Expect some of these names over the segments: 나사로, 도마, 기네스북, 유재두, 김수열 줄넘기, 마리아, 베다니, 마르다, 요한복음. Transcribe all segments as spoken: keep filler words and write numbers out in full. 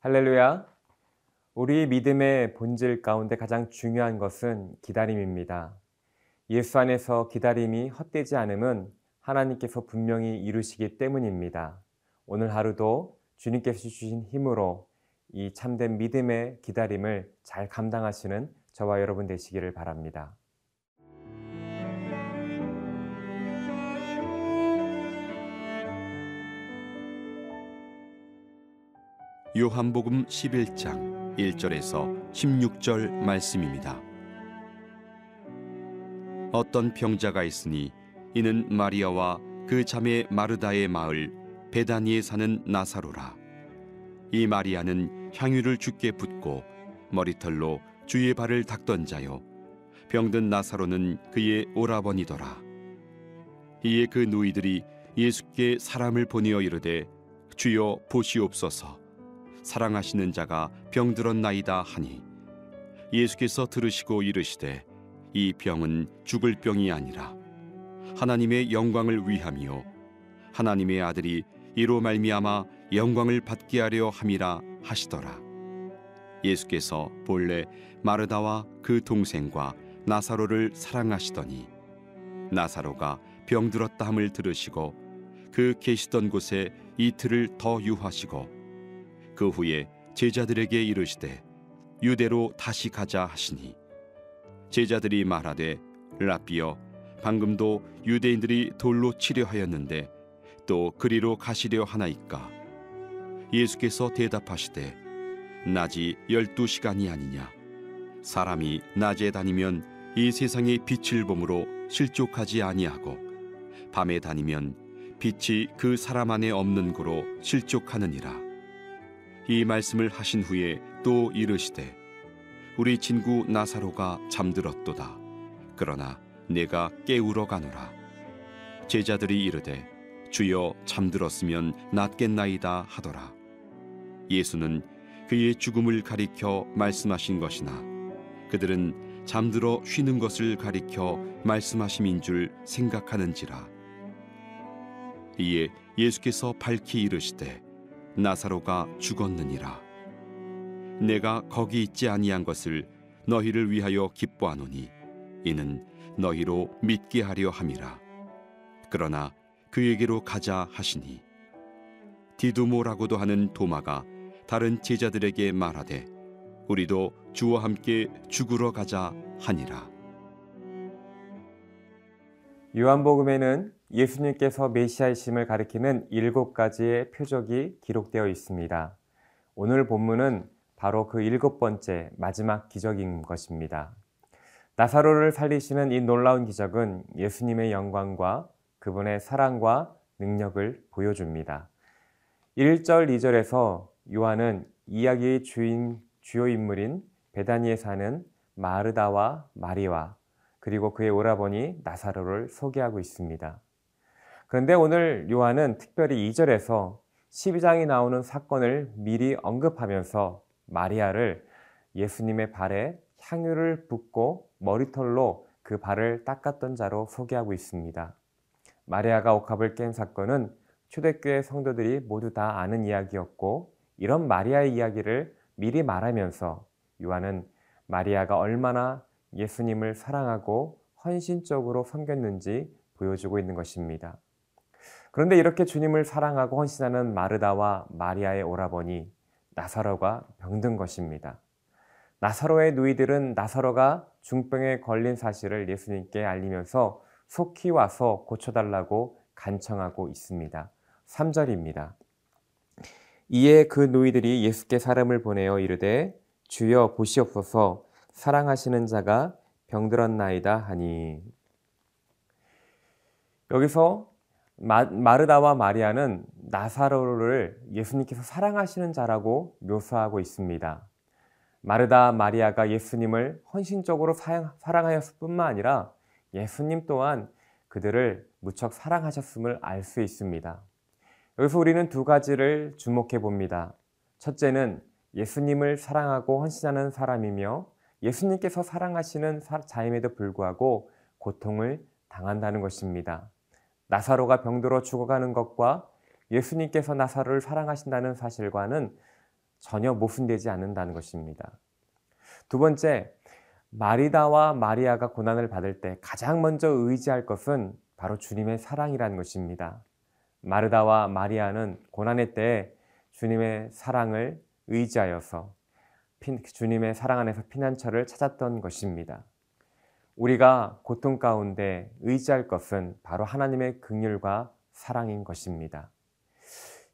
할렐루야! 우리 믿음의 본질 가운데 가장 중요한 것은 기다림입니다. 예수 안에서 기다림이 헛되지 않음은 하나님께서 분명히 이루시기 때문입니다. 오늘 하루도 주님께서 주신 힘으로 이 참된 믿음의 기다림을 잘 감당하시는 저와 여러분 되시기를 바랍니다. 요한복음 십일 장 일 절에서 십육 절 말씀입니다. 어떤 병자가 있으니 이는 마리아와 그 자매 마르다의 마을 베다니에 사는 나사로라. 이 마리아는 향유를 주께 붓고 머리털로 주의 발을 닦던 자요, 병든 나사로는 그의 오라버니더라. 이에 그 누이들이 예수께 사람을 보내어 이르되, 주여 보시옵소서, 사랑하시는 자가 병들었나이다 하니, 예수께서 들으시고 이르시되, 이 병은 죽을 병이 아니라 하나님의 영광을 위함이요 하나님의 아들이 이로 말미암아 영광을 받게 하려 함이라 하시더라. 예수께서 본래 마르다와 그 동생과 나사로를 사랑하시더니 나사로가 병들었다함을 들으시고 그 계시던 곳에 이틀을 더 유하시고 그 후에 제자들에게 이르시되, 유대로 다시 가자 하시니, 제자들이 말하되, 라삐여, 방금도 유대인들이 돌로 치려 하였는데 또 그리로 가시려 하나이까? 예수께서 대답하시되, 낮이 열두 시간이 아니냐? 사람이 낮에 다니면 이 세상의 빛을 보므로 실족하지 아니하고 밤에 다니면 빛이 그 사람 안에 없는 고로 실족하느니라. 이 말씀을 하신 후에 또 이르시되, 우리 친구 나사로가 잠들었도다. 그러나 내가 깨우러 가노라. 제자들이 이르되, 주여 잠들었으면 낫겠나이다 하더라. 예수는 그의 죽음을 가리켜 말씀하신 것이나 그들은 잠들어 쉬는 것을 가리켜 말씀하심인 줄 생각하는지라. 이에 예수께서 밝히 이르시되, 나사로가 죽었느니라. 내가 거기 있지 아니한 것을 너희를 위하여 기뻐하노니 이는 너희로 믿게 하려 함이라. 그러나 그에게로 가자 하시니, 디두모라고도 하는 도마가 다른 제자들에게 말하되, 우리도 주와 함께 죽으러 가자 하니라. 요한복음에는 예수님께서 메시아이심을 가리키는 일곱 가지의 표적이 기록되어 있습니다. 오늘 본문은 바로 그 일곱 번째 마지막 기적인 것입니다. 나사로를 살리시는 이 놀라운 기적은 예수님의 영광과 그분의 사랑과 능력을 보여줍니다. 일 절, 이 절에서 요한은 이야기의 주인, 주요 인물인 베다니에 사는 마르다와 마리아 그리고 그의 오라버니 나사로를 소개하고 있습니다. 그런데 오늘 요한은 특별히 이 절에서 십이 장이 나오는 사건을 미리 언급하면서 마리아를 예수님의 발에 향유를 붓고 머리털로 그 발을 닦았던 자로 소개하고 있습니다. 마리아가 옥합을 깬 사건은 초대교회 성도들이 모두 다 아는 이야기였고, 이런 마리아의 이야기를 미리 말하면서 요한은 마리아가 얼마나 예수님을 사랑하고 헌신적으로 섬겼는지 보여주고 있는 것입니다. 그런데 이렇게 주님을 사랑하고 헌신하는 마르다와 마리아의 오라버니 나사로가 병든 것입니다. 나사로의 누이들은 나사로가 중병에 걸린 사실을 예수님께 알리면서 속히 와서 고쳐달라고 간청하고 있습니다. 삼 절입니다. 이에 그 누이들이 예수께 사람을 보내어 이르되, 주여 보시옵소서, 사랑하시는 자가 병들었나이다 하니. 여기서 마, 마르다와 마리아는 나사로를 예수님께서 사랑하시는 자라고 묘사하고 있습니다. 마르다, 마리아가 예수님을 헌신적으로 사양, 사랑하였을 뿐만 아니라 예수님 또한 그들을 무척 사랑하셨음을 알 수 있습니다. 여기서 우리는 두 가지를 주목해 봅니다. 첫째는 예수님을 사랑하고 헌신하는 사람이며 예수님께서 사랑하시는 자임에도 불구하고 고통을 당한다는 것입니다. 나사로가 병들어 죽어가는 것과 예수님께서 나사로를 사랑하신다는 사실과는 전혀 모순되지 않는다는 것입니다. 두 번째, 마리다와 마리아가 고난을 받을 때 가장 먼저 의지할 것은 바로 주님의 사랑이라는 것입니다. 마르다와 마리아는 고난의 때에 주님의 사랑을 의지하여서 주님의 사랑 안에서 피난처를 찾았던 것입니다. 우리가 고통 가운데 의지할 것은 바로 하나님의 긍휼과 사랑인 것입니다.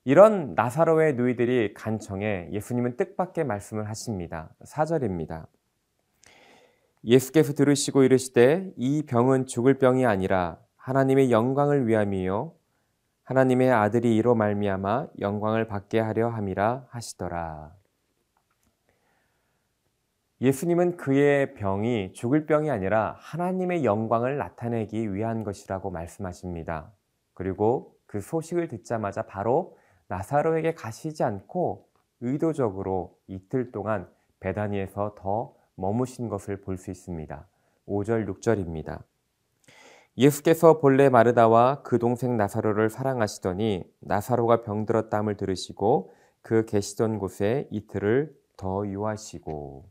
이런 나사로의 누이들이 간 청에 예수님은 뜻밖의 말씀을 하십니다. 사 절입니다. 예수께서 들으시고 이르시되 이 병은 죽을 병이 아니라 하나님의 영광을 위함이요 하나님의 아들이 이로 말미암아 영광을 받게 하려 함이라 하시더라. 예수님은 그의 병이 죽을 병이 아니라 하나님의 영광을 나타내기 위한 것이라고 말씀하십니다. 그리고 그 소식을 듣자마자 바로 나사로에게 가시지 않고 의도적으로 이틀 동안 베다니에서 더 머무신 것을 볼 수 있습니다. 오 절 육 절입니다. 예수께서 본래 마르다와 그 동생 나사로를 사랑하시더니 나사로가 병들었담을 들으시고 그 계시던 곳에 이틀을 더 유하시고,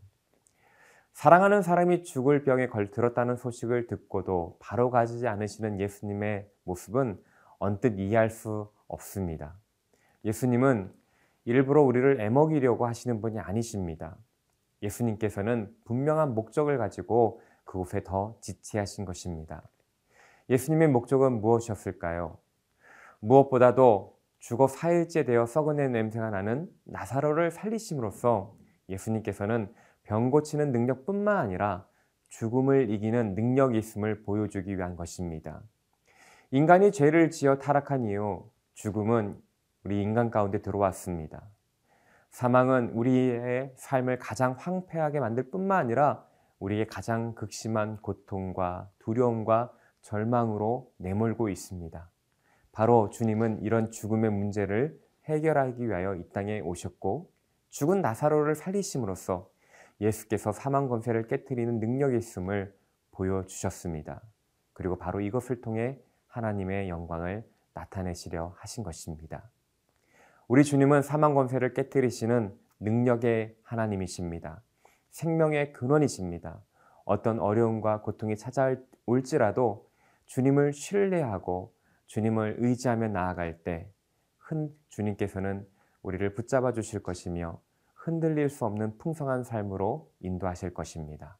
사랑하는 사람이 죽을 병에 걸들었다는 소식을 듣고도 바로 가지 않으시는 예수님의 모습은 언뜻 이해할 수 없습니다. 예수님은 일부러 우리를 애먹이려고 하시는 분이 아니십니다. 예수님께서는 분명한 목적을 가지고 그곳에 더 지체하신 것입니다. 예수님의 목적은 무엇이었을까요? 무엇보다도 죽어 사일째 되어 썩어낸 냄새가 나는 나사로를 살리심으로써 예수님께서는 병 고치는 능력뿐만 아니라 죽음을 이기는 능력이 있음을 보여주기 위한 것입니다. 인간이 죄를 지어 타락한 이후 죽음은 우리 인간 가운데 들어왔습니다. 사망은 우리의 삶을 가장 황폐하게 만들 뿐만 아니라 우리의 가장 극심한 고통과 두려움과 절망으로 내몰고 있습니다. 바로 주님은 이런 죽음의 문제를 해결하기 위하여 이 땅에 오셨고, 죽은 나사로를 살리심으로써 예수께서 사망 권세를 깨트리는 능력이 있음을 보여주셨습니다. 그리고 바로 이것을 통해 하나님의 영광을 나타내시려 하신 것입니다. 우리 주님은 사망 권세를 깨트리시는 능력의 하나님이십니다. 생명의 근원이십니다. 어떤 어려움과 고통이 찾아올지라도 주님을 신뢰하고 주님을 의지하며 나아갈 때 흔 주님께서는 우리를 붙잡아 주실 것이며 흔들릴 수 없는 풍성한 삶으로 인도하실 것입니다.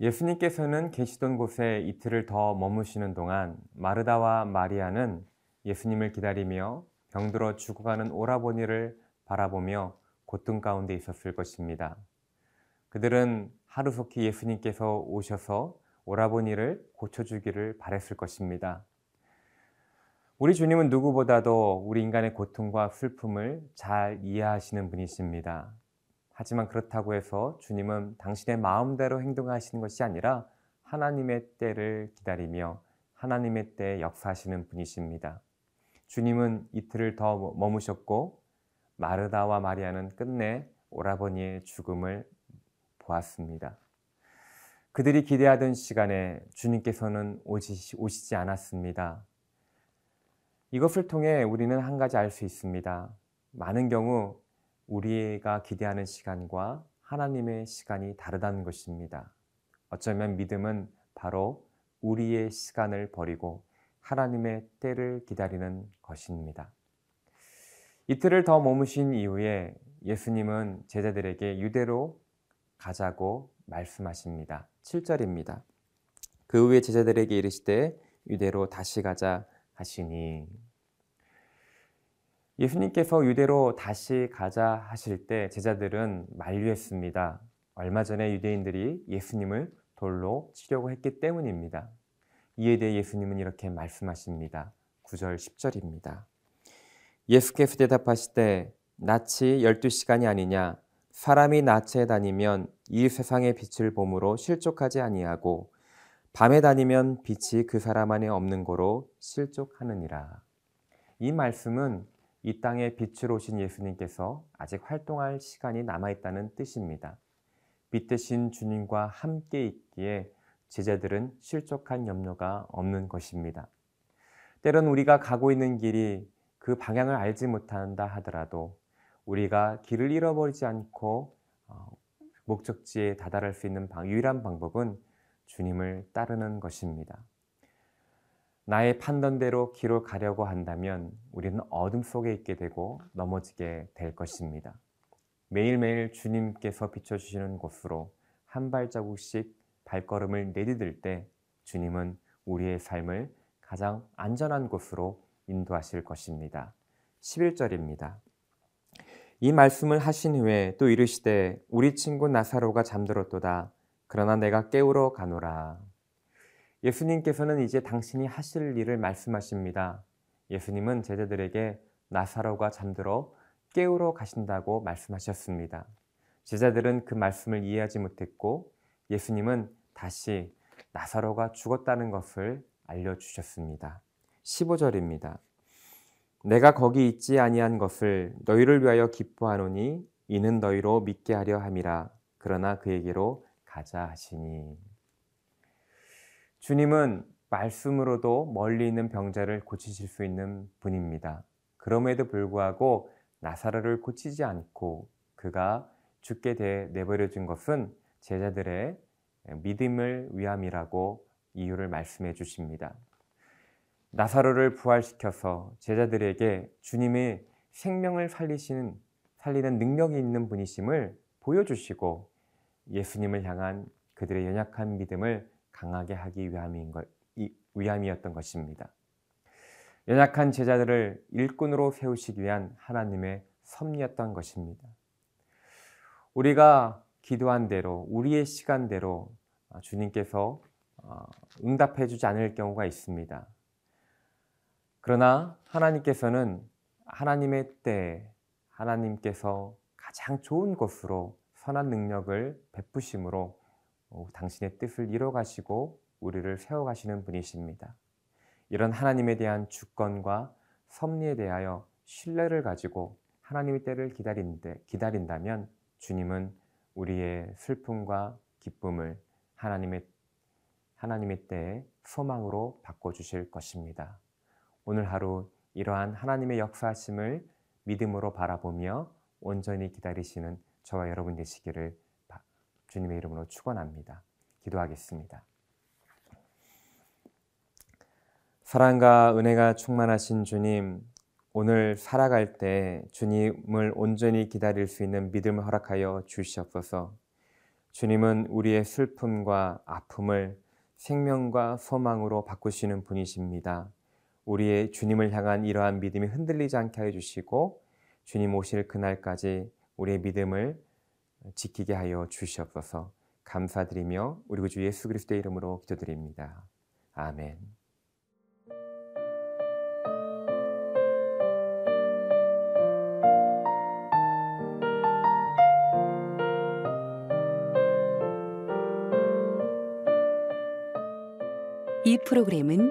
예수님께서는 계시던 곳에 이틀을 더 머무시는 동안 마르다와 마리아는 예수님을 기다리며 병들어 죽어가는 오라버니를 바라보며 고통 가운데 있었을 것입니다. 그들은 하루속히 예수님께서 오셔서 오라버니를 고쳐주기를 바랬을 것입니다. 우리 주님은 누구보다도 우리 인간의 고통과 슬픔을 잘 이해하시는 분이십니다. 하지만 그렇다고 해서 주님은 당신의 마음대로 행동하시는 것이 아니라 하나님의 때를 기다리며 하나님의 때에 역사하시는 분이십니다. 주님은 이틀을 더 머무셨고 마르다와 마리아는 끝내 오라버니의 죽음을 보았습니다. 그들이 기대하던 시간에 주님께서는 오시, 오시지 않았습니다. 이것을 통해 우리는 한 가지 알 수 있습니다. 많은 경우 우리가 기대하는 시간과 하나님의 시간이 다르다는 것입니다. 어쩌면 믿음은 바로 우리의 시간을 버리고 하나님의 때를 기다리는 것입니다. 이틀을 더 머무신 이후에 예수님은 제자들에게 유대로 가자고 말씀하십니다. 칠 절입니다. 그 후에 제자들에게 이르시되 유대로 다시 가자 하시니, 예수님께서 유대로 다시 가자 하실 때 제자들은 만류했습니다. 얼마 전에 유대인들이 예수님을 돌로 치려고 했기 때문입니다. 이에 대해 예수님은 이렇게 말씀하십니다. 구 절 십 절입니다. 예수께서 대답하시되 낯이 열두 시간이 아니냐, 사람이 낯에 다니면 이 세상의 빛을 봄으로 실족하지 아니하고 밤에 다니면 빛이 그 사람 안에 없는 고로 실족하느니라. 이 말씀은 이 땅에 빛으로 오신 예수님께서 아직 활동할 시간이 남아있다는 뜻입니다. 빛 대신 주님과 함께 있기에 제자들은 실족한 염려가 없는 것입니다. 때론 우리가 가고 있는 길이 그 방향을 알지 못한다 하더라도 우리가 길을 잃어버리지 않고 목적지에 다다를 수 있는 유일한 방법은 주님을 따르는 것입니다. 나의 판단대로 길을 가려고 한다면 우리는 어둠 속에 있게 되고 넘어지게 될 것입니다. 매일매일 주님께서 비춰주시는 곳으로 한 발자국씩 발걸음을 내디딜 때 주님은 우리의 삶을 가장 안전한 곳으로 인도하실 것입니다. 십일 절입니다. 이 말씀을 하신 후에 또 이르시되 우리 친구 나사로가 잠들었도다. 그러나 내가 깨우러 가노라. 예수님께서는 이제 당신이 하실 일을 말씀하십니다. 예수님은 제자들에게 나사로가 잠들어 깨우러 가신다고 말씀하셨습니다. 제자들은 그 말씀을 이해하지 못했고 예수님은 다시 나사로가 죽었다는 것을 알려주셨습니다. 십오 절입니다. 내가 거기 있지 아니한 것을 너희를 위하여 기뻐하노니 이는 너희로 믿게 하려 함이라. 그러나 그에게로 가자 하시니. 주님은 말씀으로도 멀리 있는 병자를 고치실 수 있는 분입니다. 그럼에도 불구하고 나사로를 고치지 않고 그가 죽게 돼 내버려진 것은 제자들의 믿음을 위함이라고 이유를 말씀해 주십니다. 나사로를 부활시켜서 제자들에게 주님의 생명을 살리시는, 살리는 능력이 있는 분이심을 보여주시고 예수님을 향한 그들의 연약한 믿음을 강하게 하기 위함인 것, 위함이었던 것입니다. 연약한 제자들을 일꾼으로 세우시기 위한 하나님의 섭리였던 것입니다. 우리가 기도한 대로 우리의 시간대로 주님께서 응답해 주지 않을 경우가 있습니다. 그러나 하나님께서는 하나님의 때에 하나님께서 가장 좋은 것으로 선한 능력을 베푸심으로 당신의 뜻을 이뤄가시고 우리를 세워가시는 분이십니다. 이런 하나님에 대한 주권과 섭리에 대하여 신뢰를 가지고 하나님의 때를 기다린데, 기다린다면 주님은 우리의 슬픔과 기쁨을 하나님의, 하나님의 때의 소망으로 바꿔주실 것입니다. 오늘 하루 이러한 하나님의 역사하심을 믿음으로 바라보며 온전히 기다리시는 저와 여러분 되시기를 주님의 이름으로 축원합니다. 기도하겠습니다. 사랑과 은혜가 충만하신 주님, 오늘 살아갈 때 주님을 온전히 기다릴 수 있는 믿음을 허락하여 주시옵소서. 주님은 우리의 슬픔과 아픔을 생명과 소망으로 바꾸시는 분이십니다. 우리의 주님을 향한 이러한 믿음이 흔들리지 않게 해주시고 주님 오실 그날까지 우리의 믿음을 지키게 하여 주시옵소서. 감사드리며 우리 구주 예수 그리스도의 이름으로 기도드립니다. 아멘. 이 프로그램은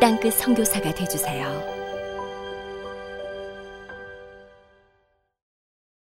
땅끝 선교사가 되어주세요.